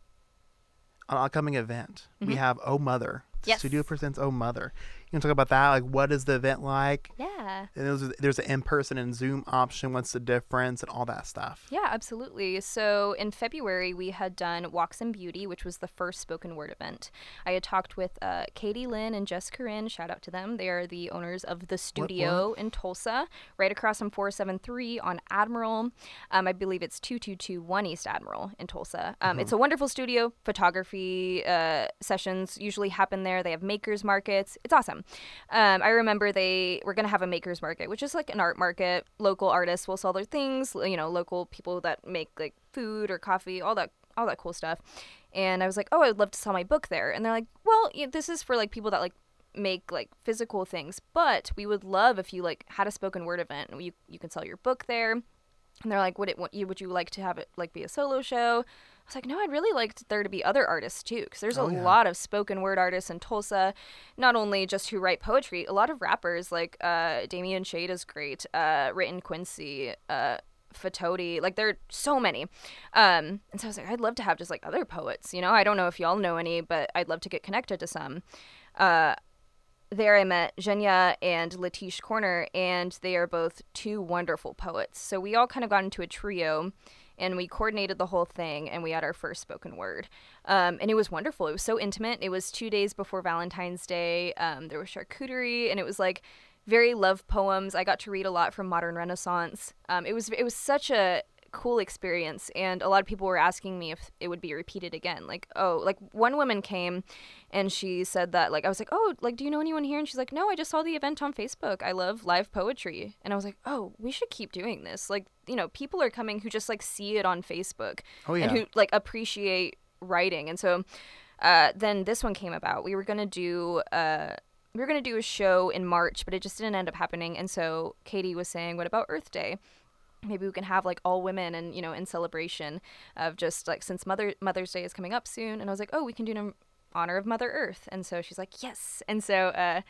on an upcoming event. We have Oh Mother. Yes. Studio presents Oh Mother. You can talk about that. Like, what is the event like? Yeah. And there's an in-person and Zoom option. What's the difference and all that stuff? Yeah, absolutely. So in February, we had done Walks in Beauty, which was the first spoken word event. I had talked with Katie Lynn and Jess Corinne. Shout out to them. They are the owners of the studio in Tulsa, right across from 473 on Admiral. I believe it's 2221 East Admiral in Tulsa. It's a wonderful studio. Photography sessions usually happen there. They have makers markets. It's awesome. I remember they were going to have a makers market, which is like an art market. Local artists will sell their things, you know, local people that make, like, food or coffee, all that cool stuff. And I was like, oh, I would love to sell my book there. And they're like, well, you know, this is for, like, people that, like, make, like, physical things, but we would love if you, like, had a spoken word event. You can sell your book there. And they're like, would you like to have it, like, be a solo show? I was like, no, I'd really like there to be other artists, too, because there's a lot of spoken word artists in Tulsa, not only just who write poetry, a lot of rappers, like Damian Shade is great, Written Quincy, Fatodi, like, there are so many. And so I was like, I'd love to have just, like, other poets, you know? I don't know if y'all know any, but I'd love to get connected to some. There I met Jenya and Latish Corner, and they are both two wonderful poets. So we all kind of got into a trio, and we coordinated the whole thing, and we had our first spoken word. And it was wonderful. It was so intimate. It was 2 days before Valentine's Day. There was charcuterie, and it was, like, very love poems. I got to read a lot from Modern Renaissance. It was such a cool experience, and a lot of people were asking me if it would be repeated again. Like, oh, like, one woman came and she said that, like, I was like, oh, like, do you know anyone here? And she's like, no, I just saw the event on Facebook. I love live poetry. And I was like, oh, we should keep doing this. Like, you know, people are coming who just, like, see it on Facebook and who, like, appreciate writing. And so then this one came about. We were going to do a show in March, but it just didn't end up happening. And so Katie was saying, what about Earth Day? Maybe we can have, like, all women, and, you know, in celebration of just, like, since Mother's Day is coming up soon. And I was like, oh, we can do it in honor of Mother Earth. And so she's like, yes. And so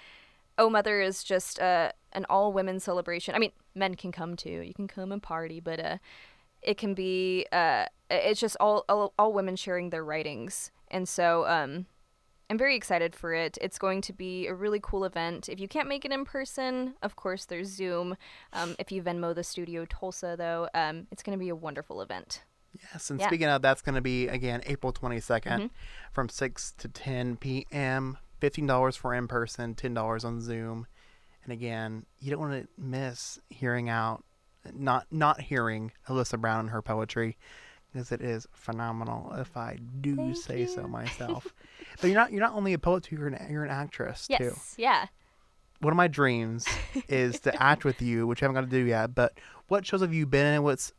Oh Mother is just an all-women celebration. I mean, men can come too. You can come and party, but it can be it's just all women sharing their writings. And so I'm very excited for it. It's going to be a really cool event. If you can't make it in person, of course, there's Zoom. If you Venmo the studio Tulsa, though, it's going to be a wonderful event. Yes, and speaking of, that's going to be, again, April 22nd from 6 to 10 p.m., $15 for in-person, $10 on Zoom. And, again, you don't want to miss hearing Alyssa Brown and her poetry, because it is phenomenal, if I do say so myself. But you're not only a poet, you're an actress, too. Yes, yeah. One of my dreams is to act with you, which I haven't got to do yet, but what shows have you been in? What's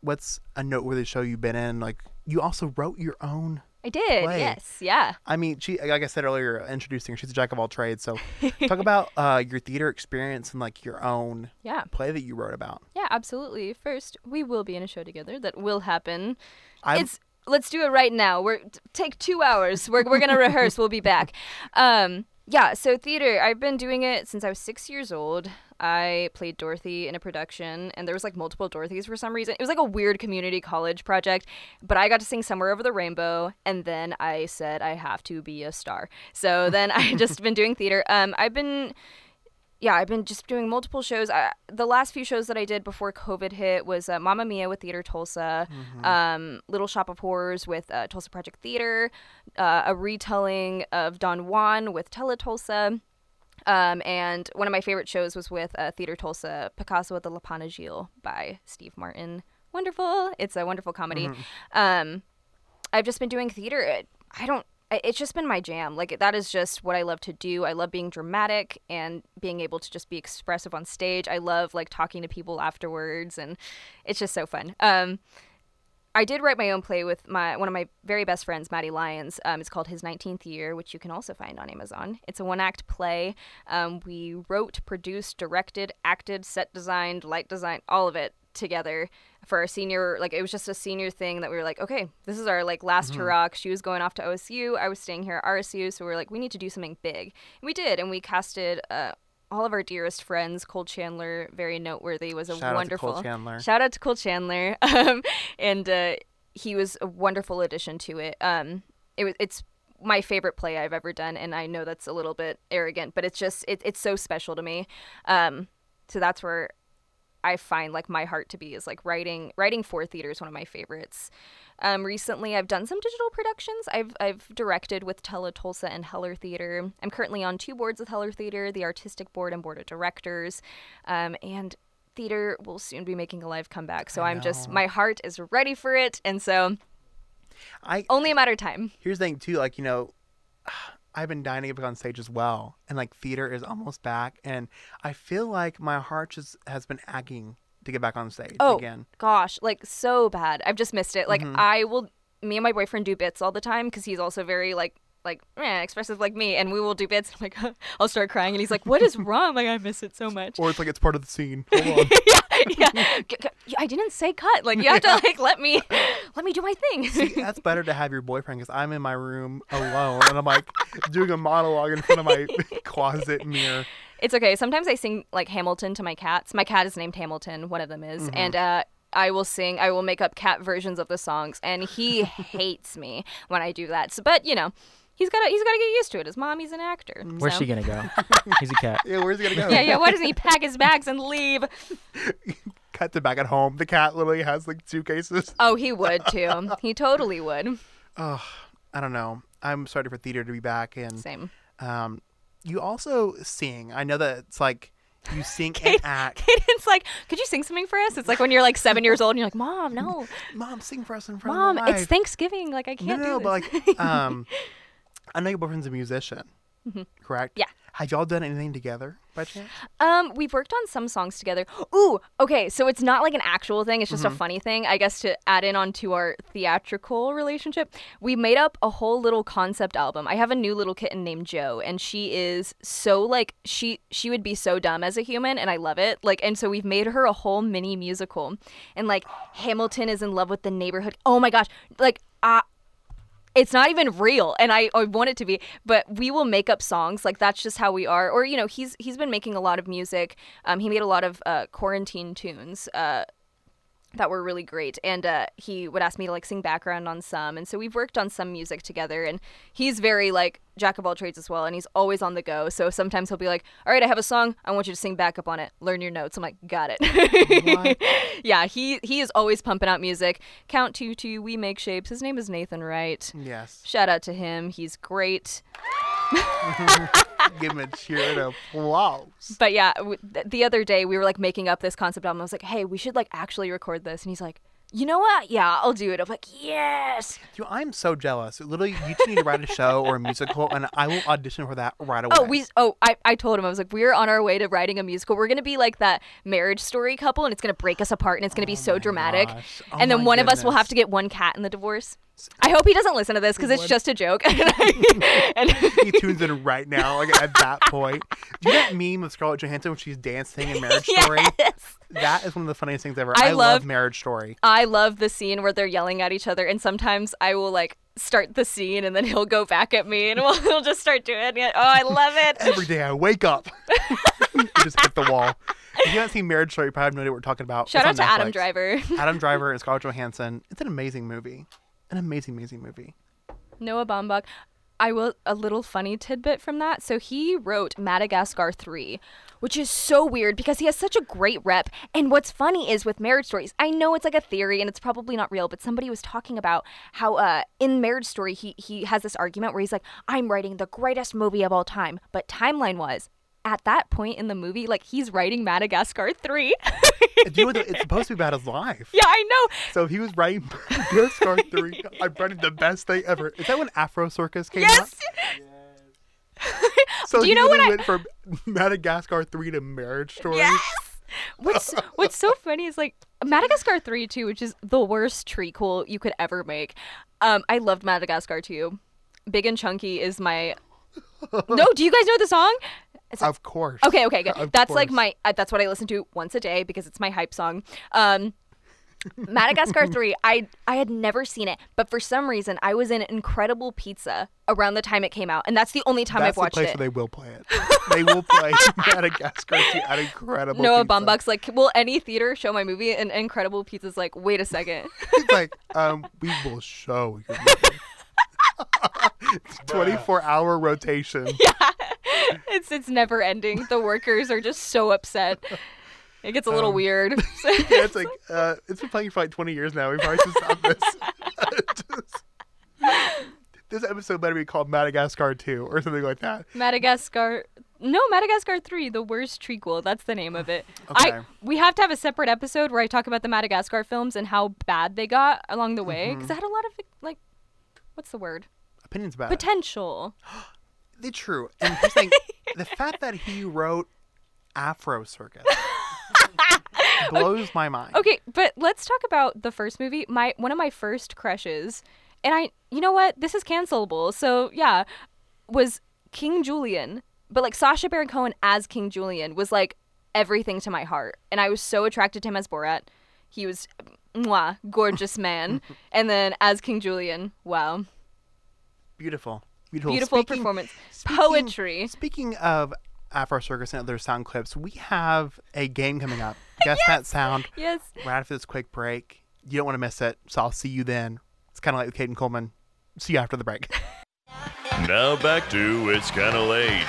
a noteworthy show you've been in? Like, you also wrote your own play. Yes, yeah. I mean, she, like I said earlier, introducing her, she's a jack of all trades, so talk about your theater experience and, like, your own play that you wrote about. Yeah, absolutely. First, we will be in a show together that will happen. It's Let's do it right now. Take 2 hours. We're going to rehearse. We'll be back. Yeah, so theater, I've been doing it since I was 6 years old. I played Dorothy in a production, and there was, like, multiple Dorothys for some reason. It was, like, a weird community college project, but I got to sing Somewhere Over the Rainbow, and then I said I have to be a star. So then I just been doing theater. I've been just doing multiple shows. The last few shows that I did before COVID hit was Mamma Mia with Theater Tulsa, mm-hmm. Little Shop of Horrors with Tulsa Project Theater, a retelling of Don Juan with Teletulsa, and one of my favorite shows was with Theater Tulsa, Picasso at the La Panagile by Steve Martin. Wonderful. It's a wonderful comedy. Mm-hmm. I've just been doing theater. It's just been my jam. Like, that is just what I love to do. I love being dramatic and being able to just be expressive on stage. I love, like, talking to people afterwards, and it's just so fun. I did write my own play with one of my very best friends, Maddie Lyons. It's called His 19th Year, which you can also find on Amazon. It's a one-act play. We wrote, produced, directed, acted, set designed, light designed, all of it together for our senior, like, it was just a senior thing that we were like, okay, this is our, like, last mm-hmm. hurrah. She was going off to OSU. I was staying here at RSU. So we were like, we need to do something big. And we did. And we casted all of our dearest friends. Cole Chandler, very noteworthy, was a shout out to Cole Chandler. And he was a wonderful addition to it. It's my favorite play I've ever done. And I know that's a little bit arrogant, but it's just, it's so special to me. So that's where I find, like, my heart to be is, like, writing for theater is one of my favorites. Recently, I've done some digital productions. I've directed with Tele Tulsa and Heller Theater. I'm currently on 2 boards with Heller Theater, the artistic board and board of directors. And theater will soon be making a live comeback. So my heart is ready for it. And so only a matter of time. Here's the thing, too, like, you know, I've been dying to get back on stage as well. And, like, theater is almost back. And I feel like my heart just has been aching to get back on stage again. Oh, gosh. Like, so bad. I've just missed it. Like, mm-hmm. Me and my boyfriend do bits all the time because he's also very, like expressive like me, and we will do bits, and I'm like, I'll start crying, and he's like, what is wrong? Like, I miss it so much. Or it's like, it's part of the scene. Hold on. yeah. I didn't say cut. Like, you have to, like, let me do my thing. See, that's better to have your boyfriend, because I'm in my room alone, and I'm, like, doing a monologue in front of my closet mirror. It's okay. Sometimes I sing, like, Hamilton to my cats. My cat is named Hamilton. One of them is. Mm-hmm. And, I will make up cat versions of the songs, and he hates me when I do that. So, but, you know. He's gotta get used to it. His mommy's an actor. Where's she gonna go? He's a cat. Yeah, where's he gonna go? Yeah. Why doesn't he pack his bags and leave? Cut to back at home. The cat literally has, like, 2 cases. Oh, he would too. He totally would. Oh, I don't know. I'm sorry for theater to be back. And same. You also sing. I know that it's like you sing and act. Caden's like, could you sing something for us? It's like when you're, like, 7 years old and you're like, Mom, no. Mom, sing for us in front of Mom, it's Thanksgiving. Like, I can't do this. But, like, I know your boyfriend's a musician, mm-hmm. correct? Yeah. Had y'all done anything together by chance? We've worked on some songs together. Ooh, okay. So it's not like an actual thing. It's just mm-hmm. a funny thing, I guess, to add in onto our theatrical relationship. We made up a whole little concept album. I have a new little kitten named Jo, and she is so, like, she would be so dumb as a human, and I love it. Like, and so we've made her a whole mini musical, and, like, Hamilton is in love with the neighborhood. Oh my gosh, like, it's not even real, and I want it to be, but we will make up songs. Like, that's just how we are. Or, you know, he's been making a lot of music. He made a lot of quarantine tunes that were really great, and he would ask me to, like, sing background on some, and so we've worked on some music together, and he's very, like, jack of all trades as well, and he's always on the go, so sometimes he'll be like, all right, I have a song, I want you to sing backup on it, learn your notes. I'm like, got it. Yeah, he is always pumping out music. Count 2 2, We Make Shapes. His name is Nathan Wright. Yes, shout out to him, he's great. Give him a cheer and applause. But yeah, the other day we were, like, making up this concept album. I was like, hey, we should, like, actually record this, and he's like, you know what? Yeah, I'll do it. I'm like, yes. Dude, I'm so jealous. Literally, you two need to write a show or a musical, and I will audition for that right away. I told him. I was like, we're on our way to writing a musical. We're going to be like that Marriage Story couple, and it's going to break us apart, and it's going to be so dramatic. And then one of us will have to get one cat in the divorce. I hope he doesn't listen to this because it's just a joke. And he tunes in right now, like at that point. Do you know that meme of Scarlett Johansson when she's dancing in Marriage Story? Yes. That is one of the funniest things ever. I love Marriage Story. I love the scene where they're yelling at each other, and sometimes I will like start the scene and then he'll go back at me and we'll just start doing it. Oh, I love it. Every day I wake up. I just hit the wall. If you haven't seen Marriage Story, you probably have no idea what we're talking about. Shout out to Netflix. Adam Driver. Adam Driver and Scarlett Johansson. It's an amazing movie. An amazing, amazing movie. Noah Baumbach. A little funny tidbit from that. So he wrote Madagascar 3, which is so weird because he has such a great rep. And what's funny is with Marriage Stories, I know it's like a theory and it's probably not real, but somebody was talking about how in Marriage Story, he has this argument where he's like, I'm writing the greatest movie of all time. But timeline-wise, at that point in the movie, like he's writing Madagascar 3. You know, it's supposed to be about his life. Yeah, I know. So he was writing Madagascar 3. I'm writing the best thing ever. Is that when Afro Circus came out? Yes. So went from Madagascar 3 to Marriage Story. Yes. What's so funny is like Madagascar 3 too, which is the worst treacle you could ever make. I loved Madagascar 2. Big and Chunky is my. No, do you guys know the song? Of course. Okay, good. That's like that's what I listen to once a day because it's my hype song. Madagascar 3, I had never seen it, but for some reason I was in Incredible Pizza around the time it came out, and that's the only time I've watched it. That's the place where they will play it. They will play Madagascar 2 at Incredible Pizza. Noah Baumbach's like, will any theater show my movie? And Incredible Pizza's like, wait a second. He's like, we will show your movie. 24-hour rotation. Yeah. It's never ending. The workers are just so upset. It gets a little weird. Yeah, it's like it's been playing for like 20 years now. We probably should stop this. This episode better be called Madagascar 2 or something like that. Madagascar 3, the worst treacle. That's the name of it. Okay. We have to have a separate episode where I talk about the Madagascar films and how bad they got along the way because I had a lot of like, what's the word? Opinions about potential. They're true. And here's the thing, the fact that he wrote Afro Circus blows my mind. Okay, but let's talk about the first movie. One of my first crushes, and you know what? This is cancelable. So yeah, was King Julian, but like Sacha Baron Cohen as King Julian was like everything to my heart, and I was so attracted to him as Borat. He was gorgeous man, and then as King Julian, wow, beautiful. Beautiful performance. Poetry. Speaking of Afro Circus and other sound clips, we have a game coming up. Guess that sound. Yes. Right after this quick break. You don't want to miss it, so I'll see you then. It's Kinda Late with Caden Coleman. See you after the break. Now back to It's Kinda Late.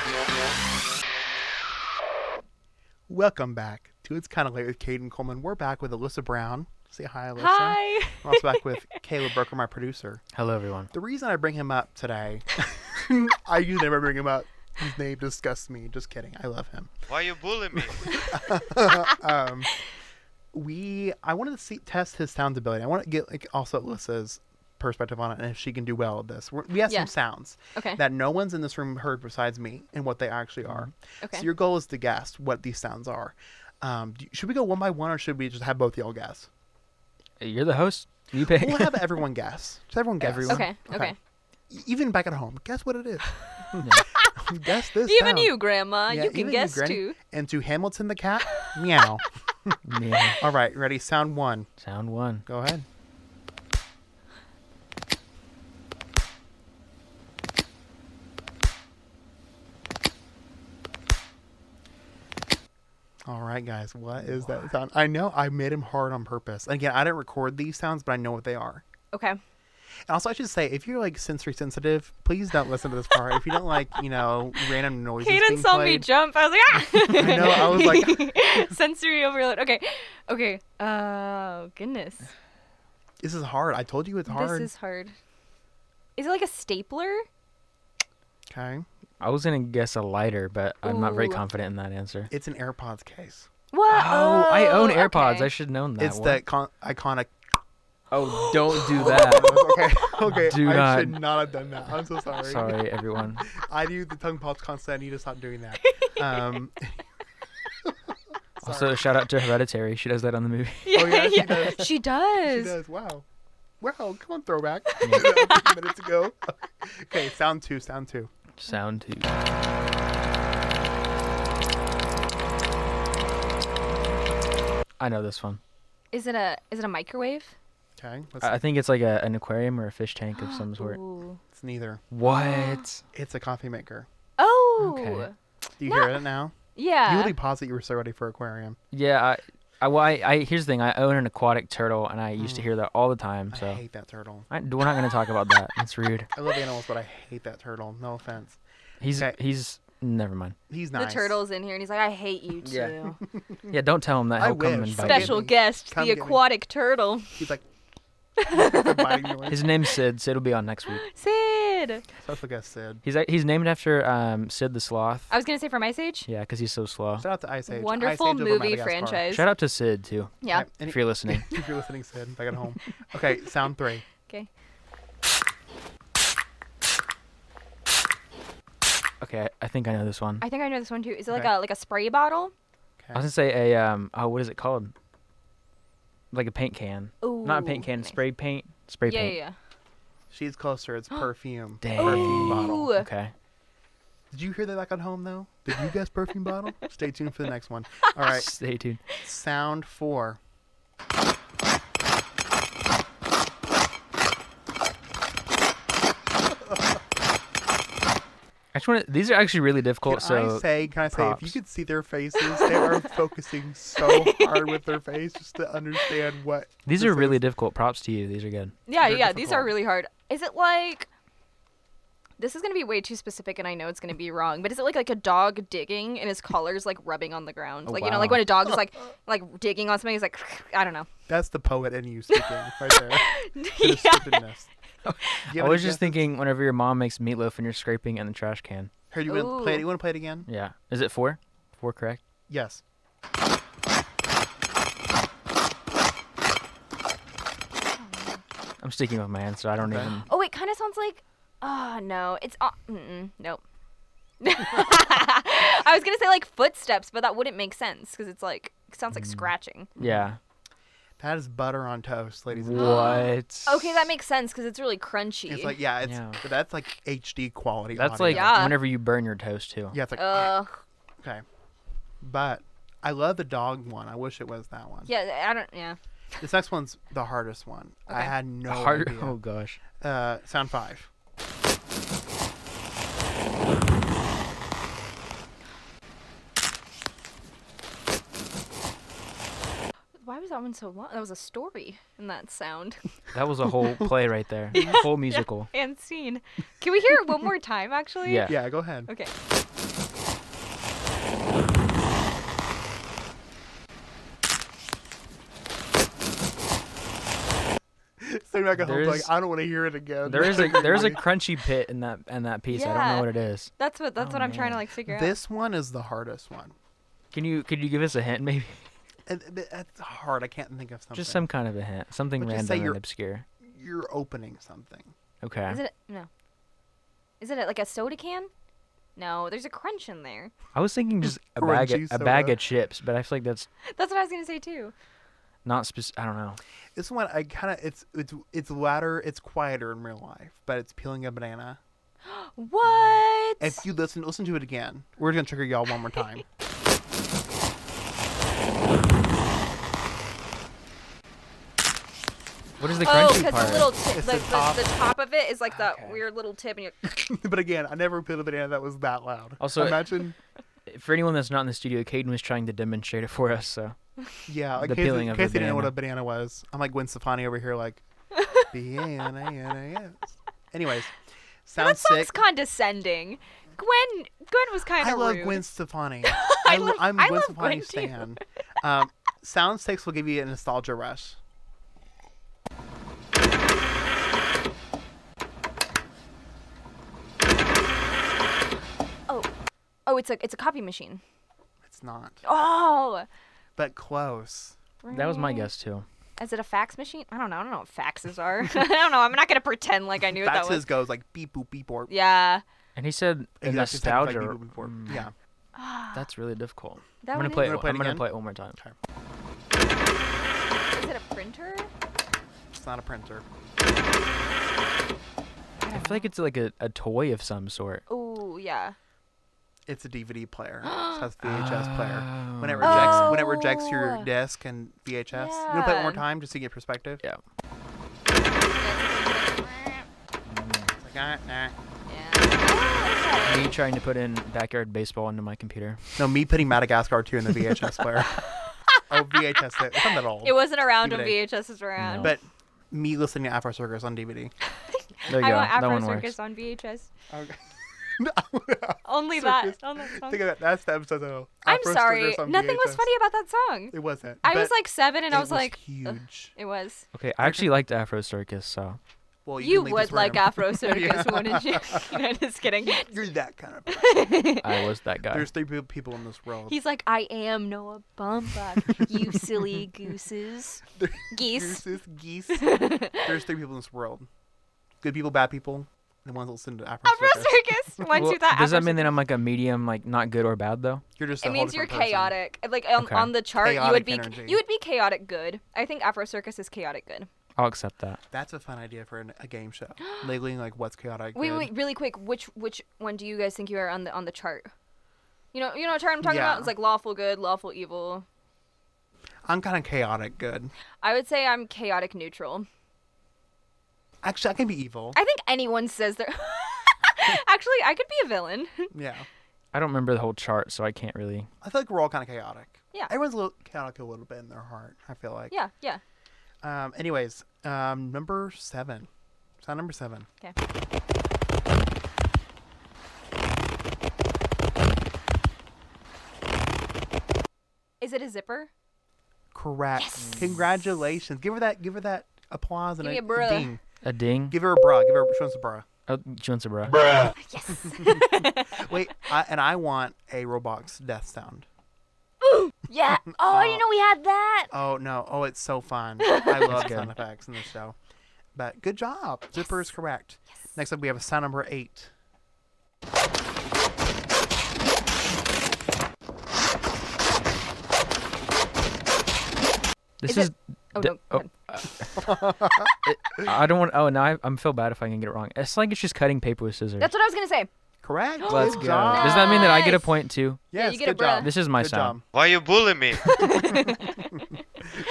Welcome back to It's Kinda Late with Caden Coleman. We're back with Alyssa Brown. Say hi, Alyssa. Hi. I'm also back with Caleb Broker, my producer. Hello, everyone. The reason I bring him up today, I usually never bring him up. His name disgusts me. Just kidding. I love him. Why are you bullying me? I wanted to test his sound ability. I want to get also Alyssa's perspective on it and if she can do well at this. We have some sounds that no one's in this room heard besides me and what they actually are. Okay. So your goal is to guess what these sounds are. Should we go one by one or should we just have both y'all guess? You're the host. You pick. We'll have everyone guess. Just everyone guess. Everyone. Okay. Even back at home, guess what it is. Guess this. Even sound. You, Grandma. Yeah, you can guess too. And to Hamilton the cat, meow. Yeah. All right, ready? Sound one. Go ahead. All right, guys, what is that sound? I know I made him hard on purpose. And again, I didn't record these sounds, but I know what they are. Okay. And also, I should say, if you're sensory sensitive, please don't listen to this part. If you don't random noises. Caden saw me jump. I was like, ah! I know. I was like, sensory overload. Okay. Oh, goodness. This is hard. I told you it's hard. This is hard. Is it like a stapler? Okay. I was going to guess a lighter, but I'm not very confident in that answer. It's an AirPods case. What? Oh, I own AirPods. Okay. I should have known that one. It's the iconic. Oh, don't do that. Okay. I should not have done that. I'm so sorry. Sorry, everyone. I do the tongue pulse constantly. I need to stop doing that. Also, shout out to Hereditary. She does that on the movie. Yeah, she does. Wow. Wow, come on, throwback. Yeah. A few minutes ago. Okay, sound two. Sound two. I know this one. Is it a microwave? Okay. I think it's like an aquarium or a fish tank of some sort. Ooh. It's neither. What? It's a coffee maker. Oh. Okay. Do you hear it now? Yeah. You really paused that you were so ready for aquarium. Yeah. Here's the thing. I own an aquatic turtle, and I used to hear that all the time. So. I hate that turtle. We're not going to talk about that. That's rude. I love animals, but I hate that turtle. No offense. He's never mind. He's nice. The turtle's in here, and he's like, I hate you too. Yeah, don't tell him that. He'll come and bite. Special guest, the aquatic turtle. He's like, his name's Sid. Sid will be on next week. Sid. Special guest Sid. He's named after Sid the Sloth. I was gonna say from Ice Age. Yeah, because he's so sloth. Shout out to Ice Age. Wonderful Ice Age movie franchise. Shout out to Sid too. Yeah. Right, if you're listening. If you're listening, Sid, back at home. Okay, sound three. Okay. Okay, I think I know this one. I think I know this one too. Is it like a spray bottle? Okay. I was gonna say what is it called? Like a paint can. Ooh, not a paint can, nice. Spray paint. Spray paint. Yeah. She's closer. It's perfume. Dang. Perfume bottle. Okay. Did you hear that back at home, though? Did you guess perfume bottle? Stay tuned for the next one. All right. Stay tuned. Sound four. These are actually really difficult. Can I say, if you could see their faces, they are focusing so hard with their face just to understand what. These are really difficult. Props to you. These are good. Yeah, They're difficult. These are really hard. Is it like? This is gonna be way too specific, and I know it's gonna be wrong. But is it like a dog digging and his collar's like rubbing on the ground, you know, like when a dog is like digging on something, he's like, I don't know. That's the poet in you speaking right there. Yeah. I was just thinking whenever your mom makes meatloaf and you're scraping in the trash can. Hey, you want to play it again? Yeah. Is it four? Four, correct? Yes. I'm sticking with my answer. I don't even... Oh, it kind of sounds like... Oh, no. It's... Nope. I was going to say like footsteps, but that wouldn't make sense because it's like... It sounds like scratching. Yeah. That is butter on toast, ladies and gentlemen. What? Okay, that makes sense because it's really crunchy. It's like, that's like HD quality. That's audio. Whenever you burn your toast, too. Yeah, it's like, okay. But I love the dog one. I wish it was that one. Yeah, This next one's the hardest one. Okay. I had no idea. Oh, gosh. Sound five. Why was that one so long? That was a story in that sound. That was a whole play right there. Yeah, whole musical. Yeah, and scene. Can we hear it one more time, actually? Yeah. Yeah, go ahead. Okay. So back at home, like, I don't want to hear it again. There's a crunchy pit in that piece. Yeah. I don't know what it is. That's what I'm trying to figure out. This one is the hardest one. Could you give us a hint, maybe? That's hard. I can't think of something. Just some kind of a hint. Something random and obscure. You're opening something. Okay. Is it like a soda can? No, there's a crunch in there. I was thinking just a bag of chips, but I feel like that's what I was going to say too. Not specific. I don't know. This one I kind of it's louder, it's quieter in real life, but it's peeling a banana. What? If you listen to it again. We're going to trigger y'all one more time. What is the crunchy part? Oh, because the top of it is like that weird little tip. And you're... But again, I never peeled a banana that was that loud. Also, imagine. For anyone that's not in the studio, Caden was trying to demonstrate it for us. So yeah, like in case they didn't know what a banana was. I'm like Gwen Stefani over here, like, banana. Anyways, sounds condescending. Gwen was kind of rude. I love Gwen Stefani. I'm a Gwen Stefani stan. Sound 6 will give you a nostalgia rush. Oh, it's a copy machine. It's not. Oh. But close. That was my guess too. Is it a fax machine? I don't know. I don't know what faxes are. I don't know. I'm not gonna pretend like I knew what that was. Faxes goes like beep boop beep boop. Yeah. And he said nostalgia. Like, beep, boop, boop, boop. Yeah. That's really difficult. I'm gonna play it one more time. Okay. Is it a printer? It's not a printer. I feel like it's like a toy of some sort. Oh, yeah. It's a DVD player. It has VHS player. When it rejects your disc and VHS. Yeah. You want to play it one more time just to get perspective? Yeah. It's like, nah. Yeah. Me trying to put in backyard baseball into my computer. No, me putting Madagascar 2 in the VHS player. Oh, VHS. Something at all. It wasn't around DVD. When VHS was around. No. But me listening to Afro Circus on DVD. There you go. I want Afro Circus on VHS. Okay. Only that. Only that song. Think of that. That's the episode. Though. I'm sorry. Nothing was funny about that song. It wasn't. I was like 7, and I was like, huge. It was. Okay, I actually liked Afro Circus, so. Well, you would like Afro Circus, wouldn't you? No, just kidding. You're that kind of person. I was that guy. There's 3 people in this world. He's like, I am Noah Baumbach, you silly gooses. Geese. There's 3 people in this world. Good people, bad people. The ones that listen to Afro Circus. Does that mean that I'm like a medium, like not good or bad though? You're just. It means you're chaotic. Person. Like on the chart, chaotic you would be chaotic good. I think Afro Circus is chaotic good. I'll accept that. That's a fun idea for a game show. Labeling like what's chaotic. Wait, really quick. Which one do you guys think you are on the chart? You know what chart I'm talking about? It's like lawful good, lawful evil. I'm kind of chaotic good. I would say I'm chaotic neutral. Actually, I can be evil. I think anyone says they're... Actually, I could be a villain. Yeah. I don't remember the whole chart, so I can't really... I feel like we're all kind of chaotic. Yeah. Everyone's a little chaotic a little bit in their heart, I feel like. Yeah. Anyways, number 7. Sound number 7. Okay. Is it a zipper? Correct. Yes. Congratulations. Give her that applause and a ding. A ding? Give her a bra. She wants a bra. Oh, she wants a bra. Bruh. Yes. Wait, I want a Roblox death sound. Ooh, yeah. Oh, I didn't know we had that. Oh, no. Oh, it's so fun. I love sound effects in this show. But good job. Yes. Zipper is correct. Yes. Next up, we have a sound number 8. I don't want. Oh, now I feel bad if I can get it wrong. It's like it's just cutting paper with scissors. That's what I was gonna say. Correct. Let's go. Nice. Does that mean that I get a point too? Yes, yeah, you get a job. This is my sound. Why are you bullying me?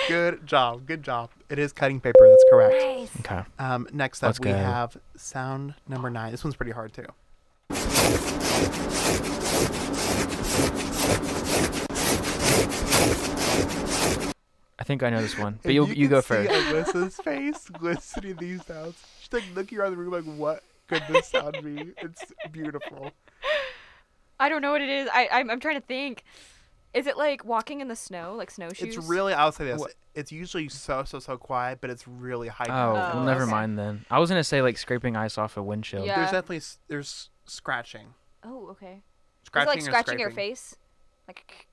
Good job. It is cutting paper. That's correct. Nice. Okay. Next up we have sound number 9. This one's pretty hard too. I think I know this one, but you go first. Alyssa's face listening to these sounds. She's like looking around the room like, what could this sound be? It's beautiful. I don't know what it is. I'm trying to think. Is it like walking in the snow, like snowshoes? It's really, I'll say this. It's usually so quiet, but it's really high. Oh, well, never mind then. I was going to say like scraping ice off a windshield. Yeah. There's scratching. Oh, okay. Scratching, is it like scratching your face? Like...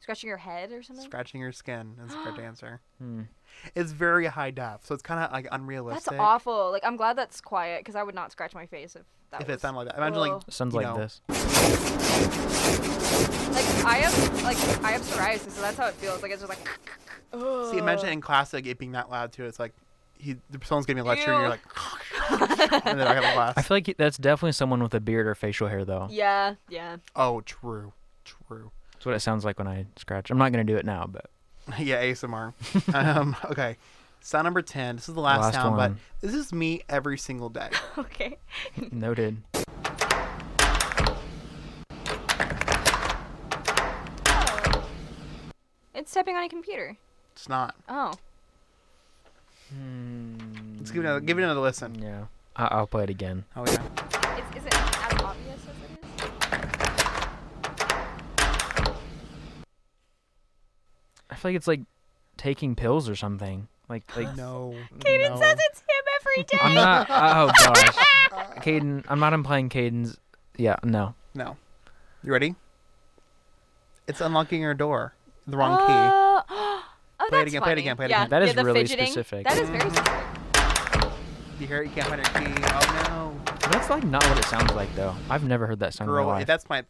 Scratching your head or something? Scratching your skin is a correct answer. It's very high def, so it's kind of like unrealistic. That's awful. Like, I'm glad that's quiet because I would not scratch my face if it sounded like that. Imagine like sounds like this. Like I have psoriasis, so that's how it feels. Like it's just like. Oh. See, imagine in class like it being that loud too. It's like someone's giving me a lecture and you're like. And then I have a class. I feel like that's definitely someone with a beard or facial hair though. Yeah. Oh, true. That's what it sounds like when I scratch. I'm not going to do it now, but... Yeah, ASMR. Okay. Sound number 10. This is the last sound, one. But this is me every single day. Okay. Noted. It's typing on a computer. It's not. Oh. Let's give it another listen. Yeah. I'll play it again. Oh, yeah. Is it as obvious as it is? I feel like it's like taking pills or something. Like no. Caden says it's him every day. I'm not. Oh gosh. Caden, I'm not implying Caden's. Yeah, no. You ready? It's unlocking your door. The wrong key. Oh, play it again. Funny. Play it again. That is really fidgeting. Specific. That is very specific. You hear it? You can't find your key. Oh no. That's like not what it sounds like though. I've never heard that sound in my life. That's the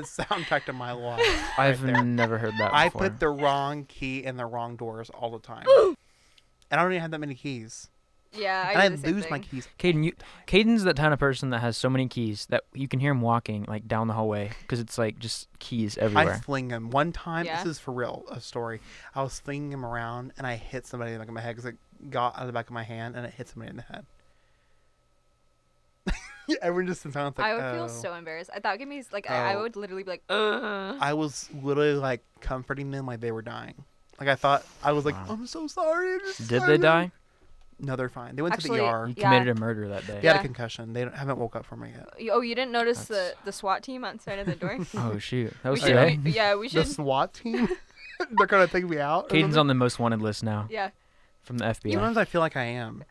soundtrack of my life. I've never heard that before. I put the wrong key in the wrong doors all the time. Ooh. And I don't even have that many keys. Yeah, I lose my keys. Caden's that kind of person that has so many keys that you can hear him walking like down the hallway because it's like just keys everywhere. I fling him. One time, this is for real, a story. I was flinging him around and I hit somebody in the back of my head because it got out of the back of my hand and it hit somebody in the head. Yeah, everyone just in silence. Like, I would feel so embarrassed. That gave me like I would literally be like, I was literally like comforting them like they were dying. Like I thought I was like, I'm so sorry. Did they die? No, they're fine. They went to the ER. You committed a murder that day. They had a concussion. They haven't woke up from it yet. Oh, you didn't notice the SWAT team outside of the door? Oh shoot, that was sad. Yeah, we should. The SWAT team. They're gonna take me out. Caden's on the most wanted list now. Yeah. From the FBI. Sometimes I feel like I am.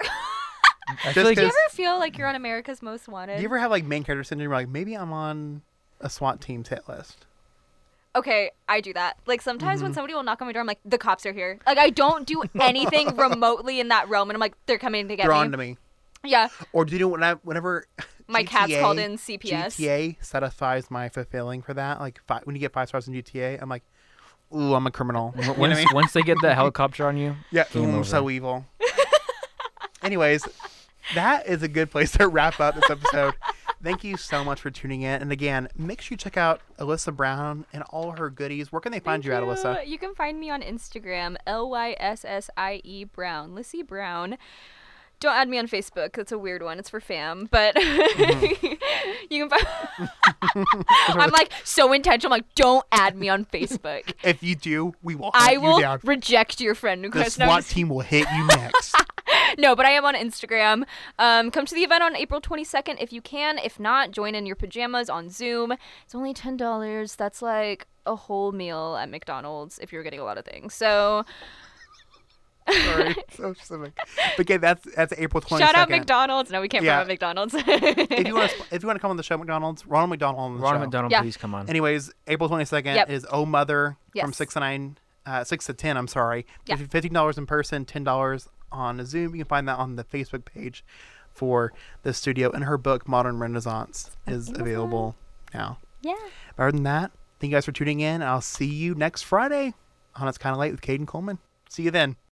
Do you ever feel like you're on America's Most Wanted? Do you ever have like main character syndrome? You're like, maybe I'm on a SWAT team's hit list. Okay, I do that. Like sometimes when somebody will knock on my door, I'm like, the cops are here. Like I don't do anything remotely in that realm, and I'm like, they're coming to get me. They're on to me. Yeah. Or do you know whenever my cat's called in CPS? GTA satisfies my fulfilling for that. Like when you get 5 stars in GTA, I'm like, ooh, I'm a criminal. Once they get that helicopter on you, yeah, I'm so evil. Anyways. That is a good place to wrap up this episode. Thank you so much for tuning in. And again, make sure you check out Alyssa Brown and all her goodies. Where can they find you at, Alyssa? You can find me on Instagram, LYSSIE Brown. Lissie Brown. Don't add me on Facebook. That's a weird one. It's for fam. But you can find... I'm like so intentional. I'm like, don't add me on Facebook. If you do, we will hunt you down. I will reject your friend request. The SWAT team will hit you next. No, but I am on Instagram. Come to the event on April 22nd if you can. If not, join in your pajamas on Zoom. It's only $10. That's like a whole meal at McDonald's if you're getting a lot of things. So... Sorry, so specific. But yeah, that's April 22nd. Shout out McDonald's. No, we can't promote McDonald's. if you want to come on the show, McDonald's, Ronald McDonald on the show. Ronald McDonald, please come on. Anyways, April 22nd is Oh Mother from 6 to 10. I'm sorry. Yeah. $15 in person, $10 on Zoom. You can find that on the Facebook page for the studio. And her book, Modern Renaissance, is available now. Yeah. Other than that, thank you guys for tuning in. I'll see you next Friday on It's Kinda Late with Caden Coleman. See you then.